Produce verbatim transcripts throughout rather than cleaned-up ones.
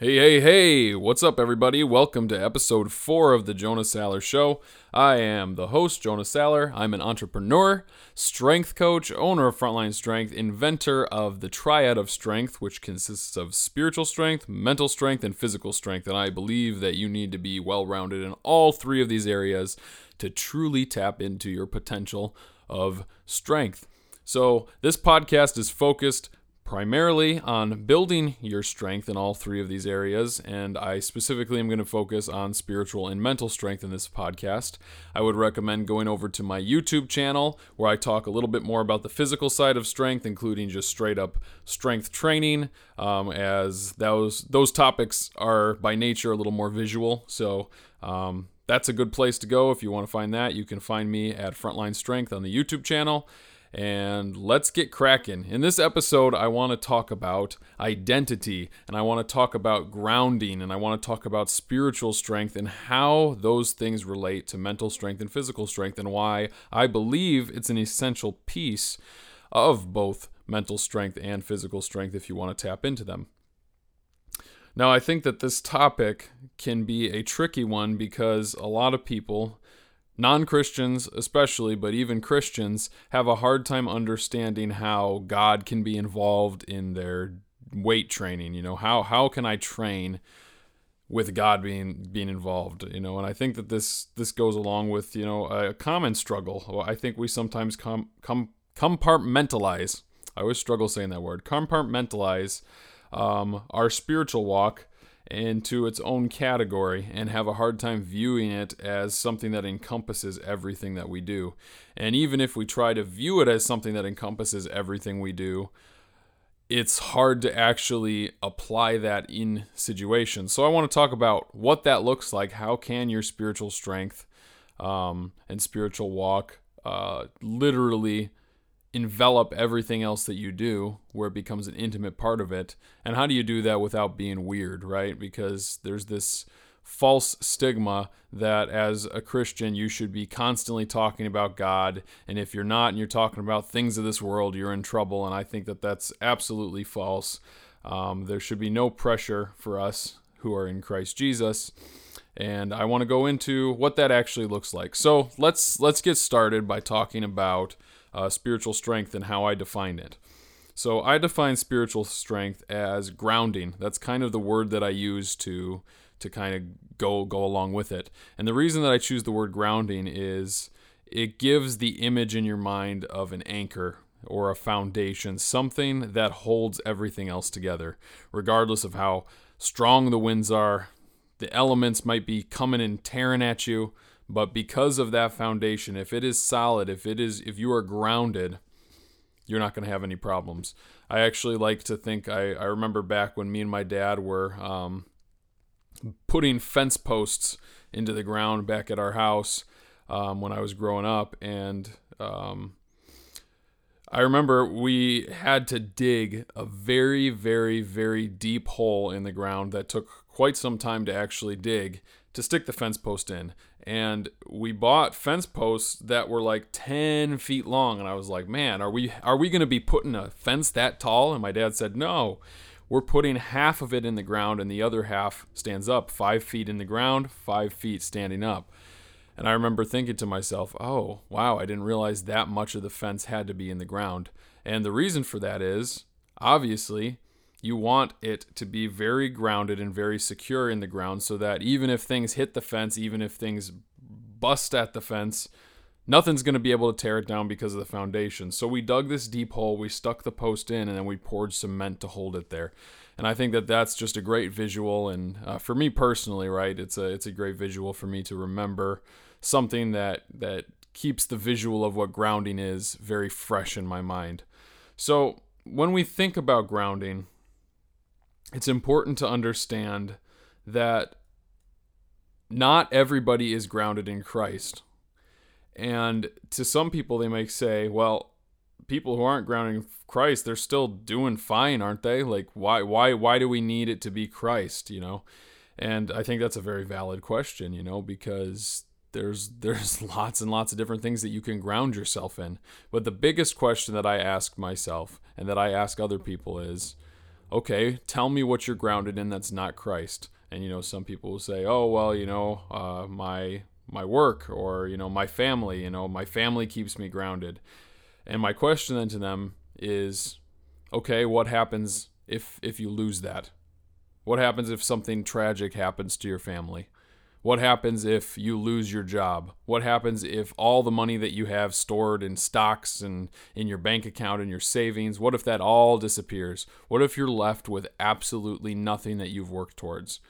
Hey, hey, hey! What's up, everybody? Welcome to episode four of the Jonah Saller Show. I am the host, Jonah Saller. I'm an entrepreneur, strength coach, owner of Frontline Strength, inventor of the triad of strength, which consists of spiritual strength, mental strength, and physical strength. And I believe that you need to be well-rounded in all three of these areas to truly tap into your potential of strength. So this podcast is focused primarily on building your strength in all three of these areas, and I specifically am going to focus on spiritual and mental strength in this podcast. I would recommend going over to my YouTube channel where I talk a little bit more about the physical side of strength, including just straight up strength training, um, as those those topics are by nature a little more visual. So um, that's a good place to go if you want to find that. You can find me at Frontline Strength on the YouTube channel. And let's get cracking. In this episode, I want to talk about identity, and I want to talk about grounding, and I want to talk about spiritual strength and how those things relate to mental strength and physical strength, and why I believe it's an essential piece of both mental strength and physical strength if you want to tap into them. Now, I think that this topic can be a tricky one because a lot of people, non-Christians especially, but even Christians, have a hard time understanding how God can be involved in their weight training. You know, how how can I train with God being being involved? You know, and I think that this this goes along with, you know, a common struggle. I think we sometimes com, com, compartmentalize. I always struggle saying that word. Compartmentalize um, our spiritual walk into its own category and have a hard time viewing it as something that encompasses everything that we do. And even if we try to view it as something that encompasses everything we do, it's hard to actually apply that in situations. So I want to talk about what that looks like. How can your spiritual strength um, and spiritual walk uh, literally envelop everything else that you do, where it becomes an intimate part of it? And how do you do that without being weird, right? Because there's this false stigma that as a Christian, you should be constantly talking about God. And if you're not, and you're talking about things of this world, you're in trouble. And I think that that's absolutely false. Um, there should be no pressure for us who are in Christ Jesus. And I want to go into what that actually looks like. So let's let's get started by talking about Uh, spiritual strength and how I define it. So I define spiritual strength as grounding. That's kind of the word that I use to to kind of go go along with it. And the reason that I choose the word grounding is it gives the image in your mind of an anchor or a foundation, something that holds everything else together, regardless of how strong the winds are. The elements might be coming and tearing at you, but because of that foundation, if it is solid, if it is, if you are grounded, you're not going to have any problems. I actually like to think, I, I remember back when me and my dad were um, putting fence posts into the ground back at our house um, when I was growing up. And um, I remember we had to dig a very, very, very deep hole in the ground that took quite some time to actually dig, to stick the fence post in. And we bought fence posts that were like ten feet long. And I was like, man, are we are we going to be putting a fence that tall? And my dad said, no, we're putting half of it in the ground and the other half stands up. Five feet in the ground, five feet standing up. And I remember thinking to myself, oh, wow, I didn't realize that much of the fence had to be in the ground. And the reason for that is, obviously, you want it to be very grounded and very secure in the ground so that even if things hit the fence, even if things bust at the fence, nothing's going to be able to tear it down because of the foundation. So we dug this deep hole, we stuck the post in, and then we poured cement to hold it there. And I think that that's just a great visual. And uh, for me personally, right, it's a it's a great visual for me to remember something that that keeps the visual of what grounding is very fresh in my mind. So when we think about grounding, it's important to understand that not everybody is grounded in Christ. And to some people, they may say, well, people who aren't grounded in Christ, they're still doing fine, aren't they? Like, why, why, why do we need it to be Christ, you know? And I think that's a very valid question, you know, because there's, there's lots and lots of different things that you can ground yourself in. But the biggest question that I ask myself and that I ask other people is, okay, tell me what you're grounded in that's not Christ. And, you know, some people will say, oh, well, you know, uh, my my work, or, you know, my family, you know, my family keeps me grounded. And my question then to them is, okay, what happens if if you lose that? What happens if something tragic happens to your family? What happens if you lose your job? What happens if all the money that you have stored in stocks and in your bank account and your savings, what if that all disappears? What if you're left with absolutely nothing that you've worked towards?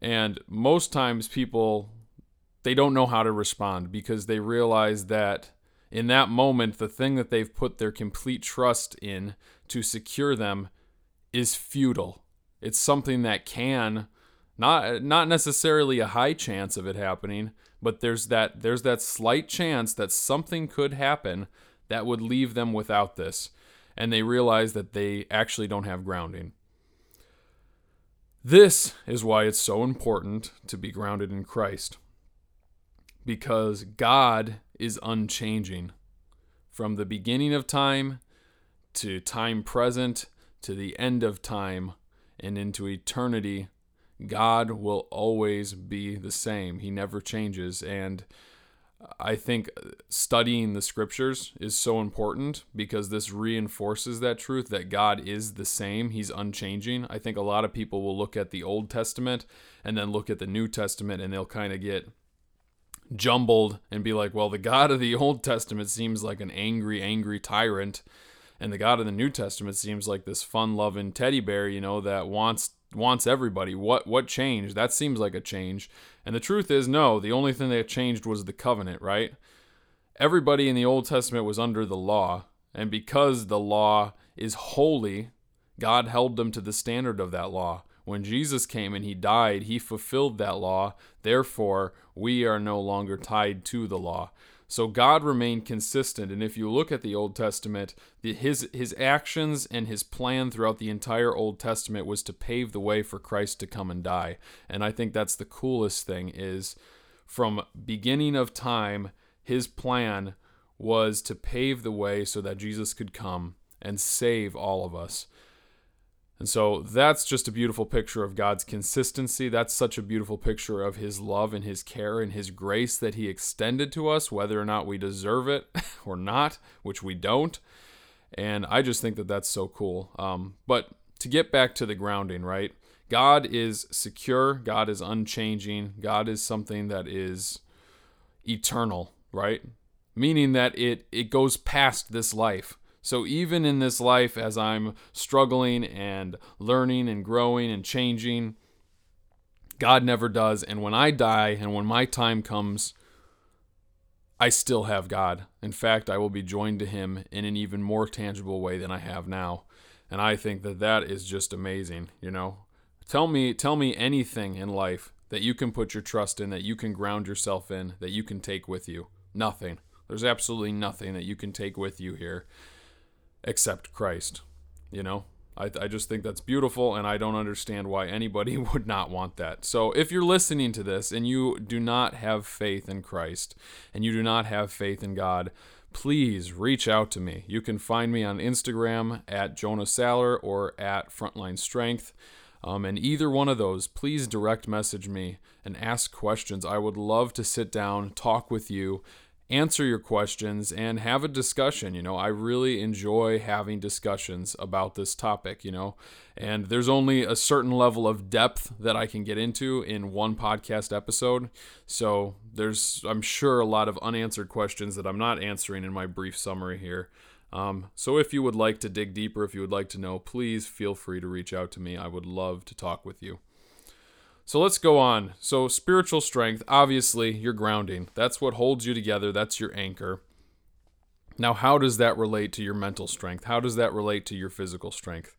And most times people, they don't know how to respond because they realize that in that moment, the thing that they've put their complete trust in to secure them is futile. It's something that can... Not not necessarily a high chance of it happening, but there's that there's that slight chance that something could happen that would leave them without this, and they realize that they actually don't have grounding. This is why it's so important to be grounded in Christ, because God is unchanging. From the beginning of time to time present to the end of time and into eternity, God will always be the same. He never changes. And I think studying the scriptures is so important because this reinforces that truth that God is the same. He's unchanging. I think a lot of people will look at the Old Testament and then look at the New Testament and they'll kind of get jumbled and be like, well, the God of the Old Testament seems like an angry, angry tyrant. And the God of the New Testament seems like this fun-loving teddy bear, you know, that wants wants everybody. What what changed? That seems like a change. And the truth is, no, the only thing that changed was the covenant, right? Everybody in the Old Testament was under the law, and because the law is holy, God held them to the standard of that law. When Jesus came and he died, he fulfilled that law. Therefore, we are no longer tied to the law. So God remained consistent, and if you look at the Old Testament, the, his his actions and his plan throughout the entire Old Testament was to pave the way for Christ to come and die. And I think that's the coolest thing is, from beginning of time, his plan was to pave the way so that Jesus could come and save all of us. And so that's just a beautiful picture of God's consistency. That's such a beautiful picture of his love and his care and his grace that he extended to us, whether or not we deserve it or not, which we don't. And I just think that that's so cool. Um, but to get back to the grounding, right? God is secure. God is unchanging. God is something that is eternal, right? Meaning that it, it goes past this life. So even in this life, as I'm struggling and learning and growing and changing, God never does. And when I die and when my time comes, I still have God. In fact, I will be joined to him in an even more tangible way than I have now. And I think that that is just amazing, you know. Tell me, tell me anything in life that you can put your trust in, that you can ground yourself in, that you can take with you. Nothing. There's absolutely nothing that you can take with you here. Except Christ, you know? I, I just think that's beautiful, and I don't understand why anybody would not want that. So if you're listening to this and you do not have faith in Christ and you do not have faith in God, please reach out to me. You can find me on Instagram at Jonah Saller or at Frontline Strength. Um, and either one of those, please direct message me and ask questions. I would love to sit down, talk with you, answer your questions, and have a discussion. You know, I really enjoy having discussions about this topic, you know, and there's only a certain level of depth that I can get into in one podcast episode. So there's, I'm sure, a lot of unanswered questions that I'm not answering in my brief summary here. Um, so if you would like to dig deeper, if you would like to know, please feel free to reach out to me. I would love to talk with you. So let's go on. So spiritual strength, obviously, your grounding. That's what holds you together. That's your anchor. Now, how does that relate to your mental strength? How does that relate to your physical strength?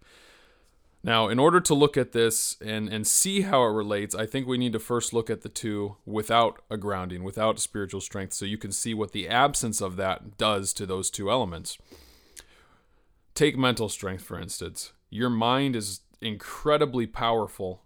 Now, in order to look at this and, and see how it relates, I think we need to first look at the two without a grounding, without spiritual strength, so you can see what the absence of that does to those two elements. Take mental strength, for instance. Your mind is incredibly powerful.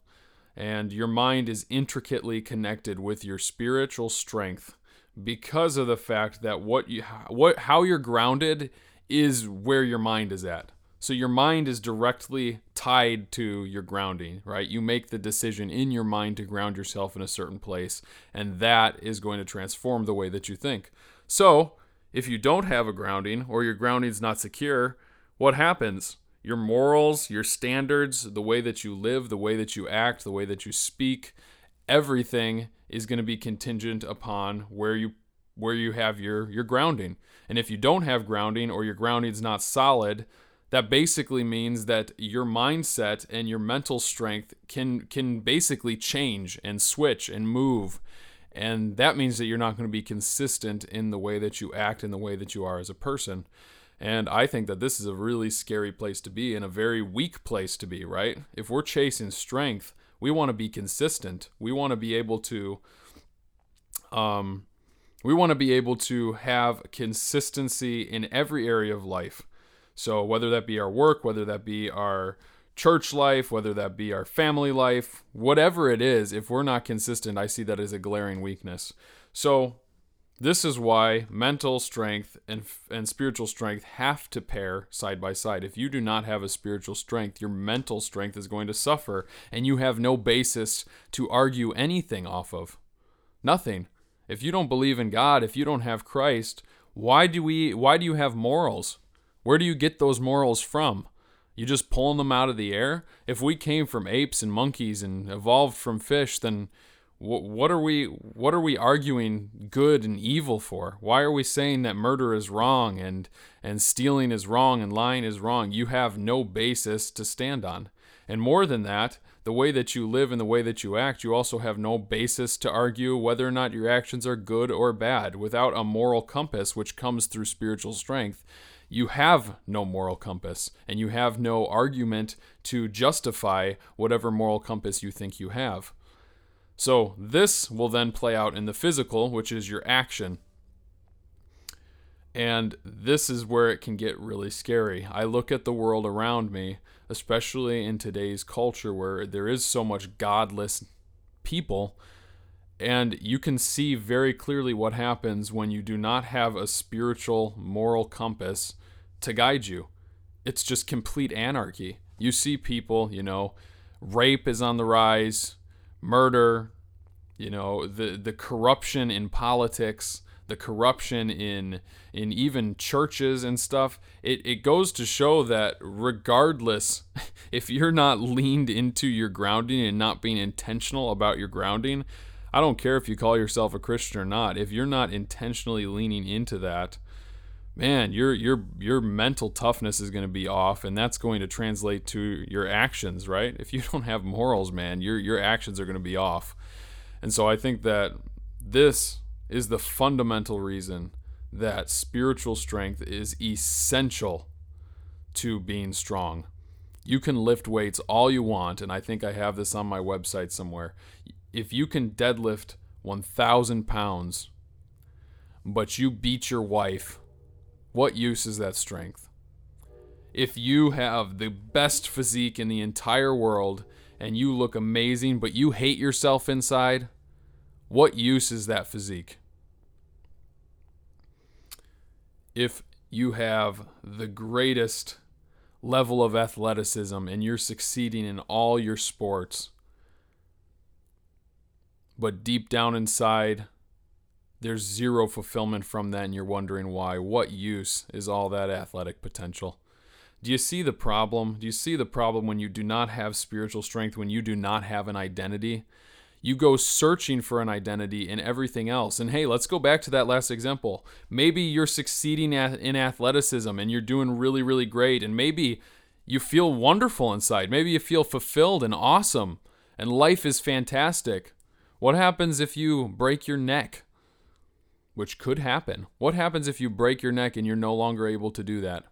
And your mind is intricately connected with your spiritual strength because of the fact that what you, what, how you're grounded is where your mind is at. So your mind is directly tied to your grounding, right? You make the decision in your mind to ground yourself in a certain place, and that is going to transform the way that you think. So if you don't have a grounding, or your grounding is not secure, what happens? Your morals, your standards, the way that you live, the way that you act, the way that you speak, everything is going to be contingent upon where you where you have your, your grounding. And if you don't have grounding, or your grounding is not solid, that basically means that your mindset and your mental strength can can basically change and switch and move. And that means that you're not going to be consistent in the way that you act and the way that you are as a person. And I think that this is a really scary place to be, and a very weak place to be, right? If we're chasing strength, we want to be consistent. We want to be able to, um, we want to be able to have consistency in every area of life. So whether that be our work, whether that be our church life, whether that be our family life, whatever it is, if we're not consistent, I see that as a glaring weakness. So this is why mental strength and and spiritual strength have to pair side by side. If you do not have a spiritual strength, your mental strength is going to suffer, and you have no basis to argue anything off of. Nothing. If you don't believe in God, if you don't have Christ, why do we why do you have morals? Where do you get those morals from? You just pulling them out of the air? If we came from apes and monkeys and evolved from fish, then wh- what are we what are we arguing good and evil for? Why are we saying that murder is wrong and and stealing is wrong and lying is wrong? You have no basis to stand on. And more than that, the way that you live and the way that you act, you also have no basis to argue whether or not your actions are good or bad. Without a moral compass, which comes through spiritual strength, you have no moral compass, and you have no argument to justify whatever moral compass you think you have. So this will then play out in the physical, which is your action. And this is where it can get really scary. I look at the world around me, especially in today's culture where there is so much godless people, and you can see very clearly what happens when you do not have a spiritual moral compass to guide you. It's just complete anarchy. You see people, you know, rape is on the rise, murder, you know, the, the corruption in politics, the corruption in in even churches and stuff. It, it goes to show that regardless, if you're not leaned into your grounding and not being intentional about your grounding, I don't care if you call yourself a Christian or not, if you're not intentionally leaning into that, man, your your your mental toughness is going to be off, and that's going to translate to your actions, right? If you don't have morals, man, your your actions are going to be off. And so I think that this is the fundamental reason that spiritual strength is essential to being strong. You can lift weights all you want, and I think I have this on my website somewhere. If you can deadlift one thousand pounds, but you beat your wife, what use is that strength? If you have the best physique in the entire world and you look amazing, but you hate yourself inside, what use is that physique? If you have the greatest level of athleticism and you're succeeding in all your sports, but deep down inside, there's zero fulfillment from that, and you're wondering why. What use is all that athletic potential? Do you see the problem? Do you see the problem when you do not have spiritual strength, when you do not have an identity? You go searching for an identity in everything else. And hey, let's go back to that last example. Maybe you're succeeding in athleticism, and you're doing really, really great, and maybe you feel wonderful inside. Maybe you feel fulfilled and awesome, and life is fantastic. What happens if you break your neck? Which could happen. What happens if you break your neck and you're no longer able to do that?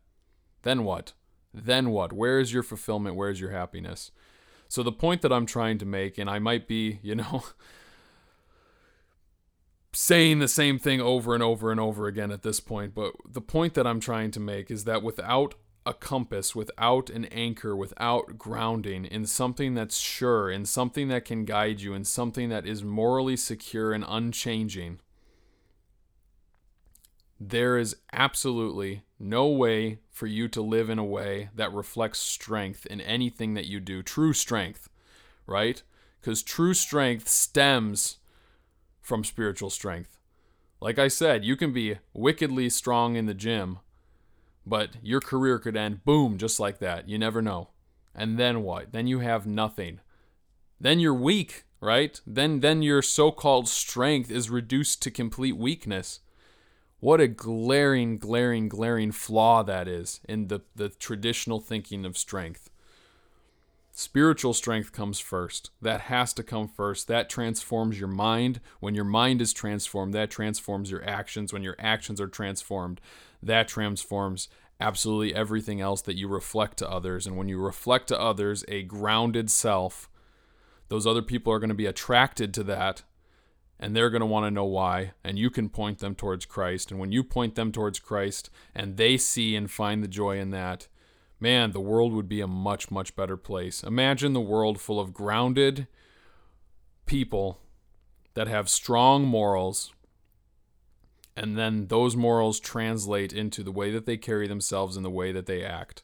Then what? Then what? Where is your fulfillment? Where is your happiness? So the point that I'm trying to make, and I might be, you know, saying the same thing over and over and over again at this point, but the point that I'm trying to make is that without a compass, without an anchor, without grounding in something that's sure, in something that can guide you, in something that is morally secure and unchanging, there is absolutely no way for you to live in a way that reflects strength in anything that you do. True strength, right? Because true strength stems from spiritual strength. Like I said, you can be wickedly strong in the gym, but your career could end, boom, just like that. You never know. And then what? Then you have nothing. Then you're weak, right? Then then your so-called strength is reduced to complete weakness. What a glaring, glaring, glaring flaw that is in the, the traditional thinking of strength. Spiritual strength comes first. That has to come first. That transforms your mind. When your mind is transformed, that transforms your actions. When your actions are transformed, that transforms absolutely everything else that you reflect to others. And when you reflect to others a grounded self, those other people are going to be attracted to that, and they're going to want to know why, and you can point them towards Christ. And when you point them towards Christ and they see and find the joy in that, man, the world would be a much, much better place. Imagine the world full of grounded people that have strong morals, and then those morals translate into the way that they carry themselves and the way that they act.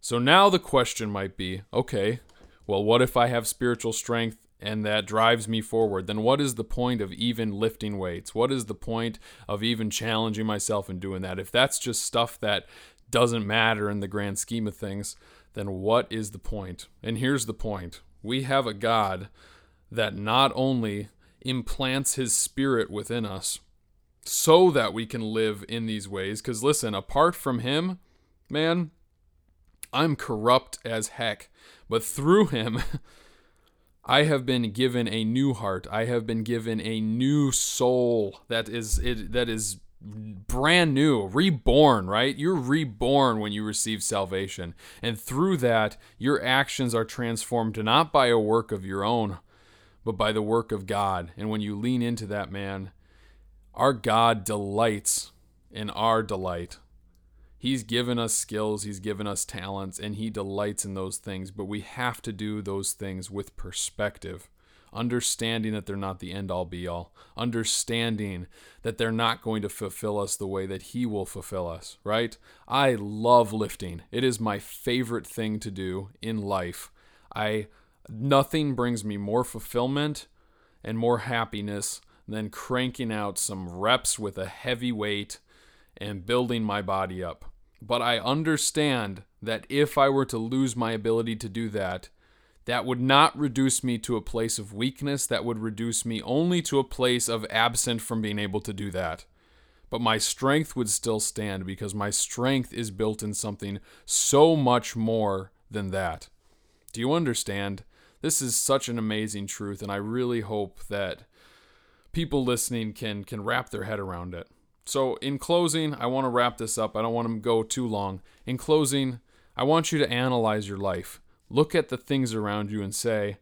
So now the question might be, okay, well, what if I have spiritual strength and that drives me forward? Then what is the point of even lifting weights? What is the point of even challenging myself and doing that? If that's just stuff that doesn't matter in the grand scheme of things, then what is the point? And here's the point. We have a God that not only implants his spirit within us so that we can live in these ways, because listen, apart from him, man, I'm corrupt as heck. But through him, I have been given a new heart. I have been given a new soul that is it that is brand new, reborn, right? You're reborn when you receive salvation. And through that, your actions are transformed not by a work of your own, but by the work of God. And when you lean into that, man, our God delights in our delight. He's given us skills, he's given us talents, and he delights in those things. But we have to do those things with perspective. Understanding that they're not the end-all be-all. Understanding that they're not going to fulfill us the way that he will fulfill us, right? I love lifting. It is my favorite thing to do in life. I nothing brings me more fulfillment and more happiness than cranking out some reps with a heavy weight and building my body up. But I understand that if I were to lose my ability to do that, that would not reduce me to a place of weakness. That would reduce me only to a place of absent from being able to do that. But my strength would still stand because my strength is built in something so much more than that. Do you understand? This is such an amazing truth, and I really hope that people listening can, can wrap their head around it. So in closing, I want to wrap this up. I don't want to go too long. In closing, I want you to analyze your life. Look at the things around you and say,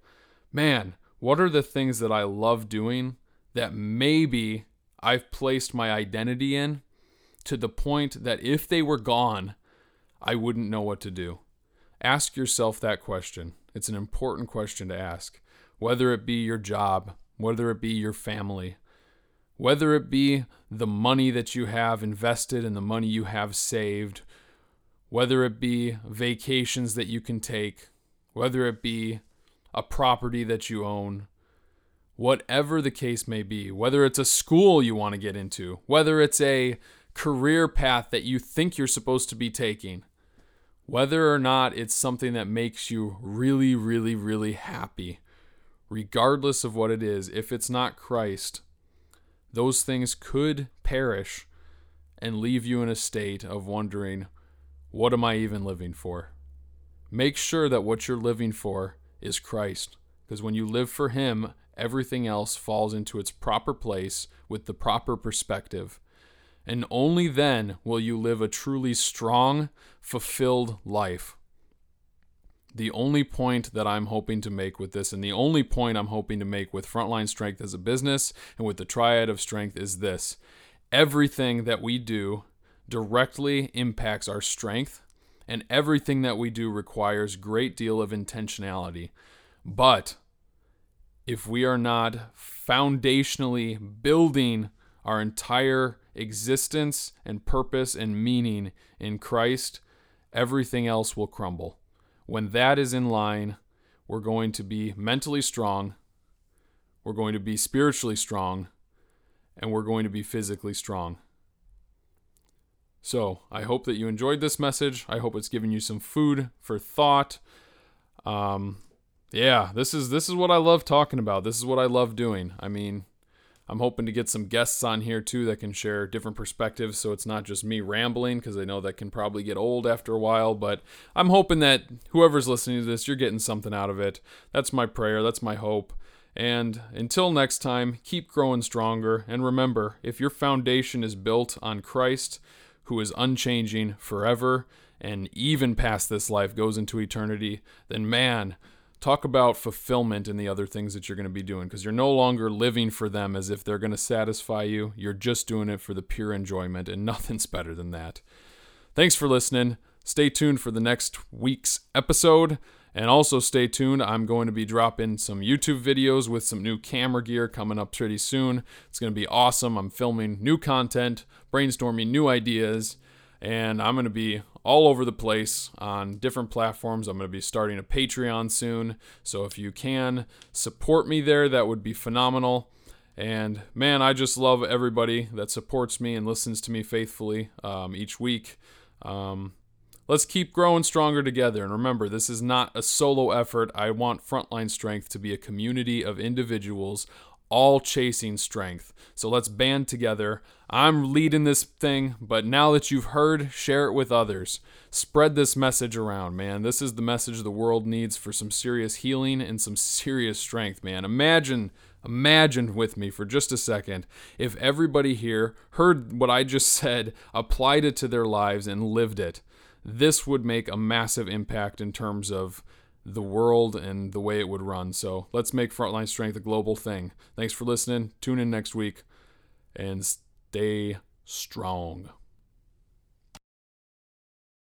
man, what are the things that I love doing that maybe I've placed my identity in to the point that if they were gone, I wouldn't know what to do? Ask yourself that question. It's an important question to ask, whether it be your job, whether it be your family, whether it be the money that you have invested and the money you have saved, whether it be vacations that you can take, whether it be a property that you own, whatever the case may be, whether it's a school you want to get into, whether it's a career path that you think you're supposed to be taking, whether or not it's something that makes you really, really, really happy, regardless of what it is, if it's not Christ, those things could perish and leave you in a state of wondering, what am I even living for? Make sure that what you're living for is Christ, because when you live for him, everything else falls into its proper place with the proper perspective. And only then will you live a truly strong, fulfilled life. The only point that I'm hoping to make with this, and the only point I'm hoping to make with Frontline Strength as a business and with the Triad of Strength, is this: everything that we do directly impacts our strength, and everything that we do requires a great deal of intentionality. But if we are not foundationally building our entire existence and purpose and meaning in Christ, everything else will crumble. When that is in line, we're going to be mentally strong, we're going to be spiritually strong, and we're going to be physically strong. So I hope that you enjoyed this message. I hope it's given you some food for thought. Um, yeah, this is this is what I love talking about. This is what I love doing. I mean, I'm hoping to get some guests on here too that can share different perspectives, so it's not just me rambling, because I know that can probably get old after a while, but I'm hoping that whoever's listening to this, you're getting something out of it. That's my prayer. That's my hope. And until next time, keep growing stronger. And remember, if your foundation is built on Christ, who is unchanging forever and even past this life goes into eternity, then man, talk about fulfillment in the other things that you're going to be doing, because you're no longer living for them as if they're going to satisfy you. You're just doing it for the pure enjoyment, and nothing's better than that. Thanks for listening. Stay tuned for the next week's episode, and also stay tuned. I'm going to be dropping some YouTube videos with some new camera gear coming up pretty soon. It's going to be awesome. I'm filming new content, brainstorming new ideas, and I'm going to be all over the place on different platforms. I'm going to be starting a Patreon soon, so if you can support me there, that would be phenomenal. And man, I just love everybody that supports me and listens to me faithfully um, each week. Um, let's keep growing stronger together. And remember, this is not a solo effort. I want Frontline Strength to be a community of individuals all chasing strength. So let's band together. I'm leading this thing, but now that you've heard, share it with others. Spread this message around, man. This is the message the world needs for some serious healing and some serious strength, man. Imagine, imagine with me for just a second, if everybody here heard what I just said, applied it to their lives, and lived it. This would make a massive impact in terms of the world and the way it would run. So let's make Frontline Strength a global thing. Thanks for listening. Tune in next week and stay strong.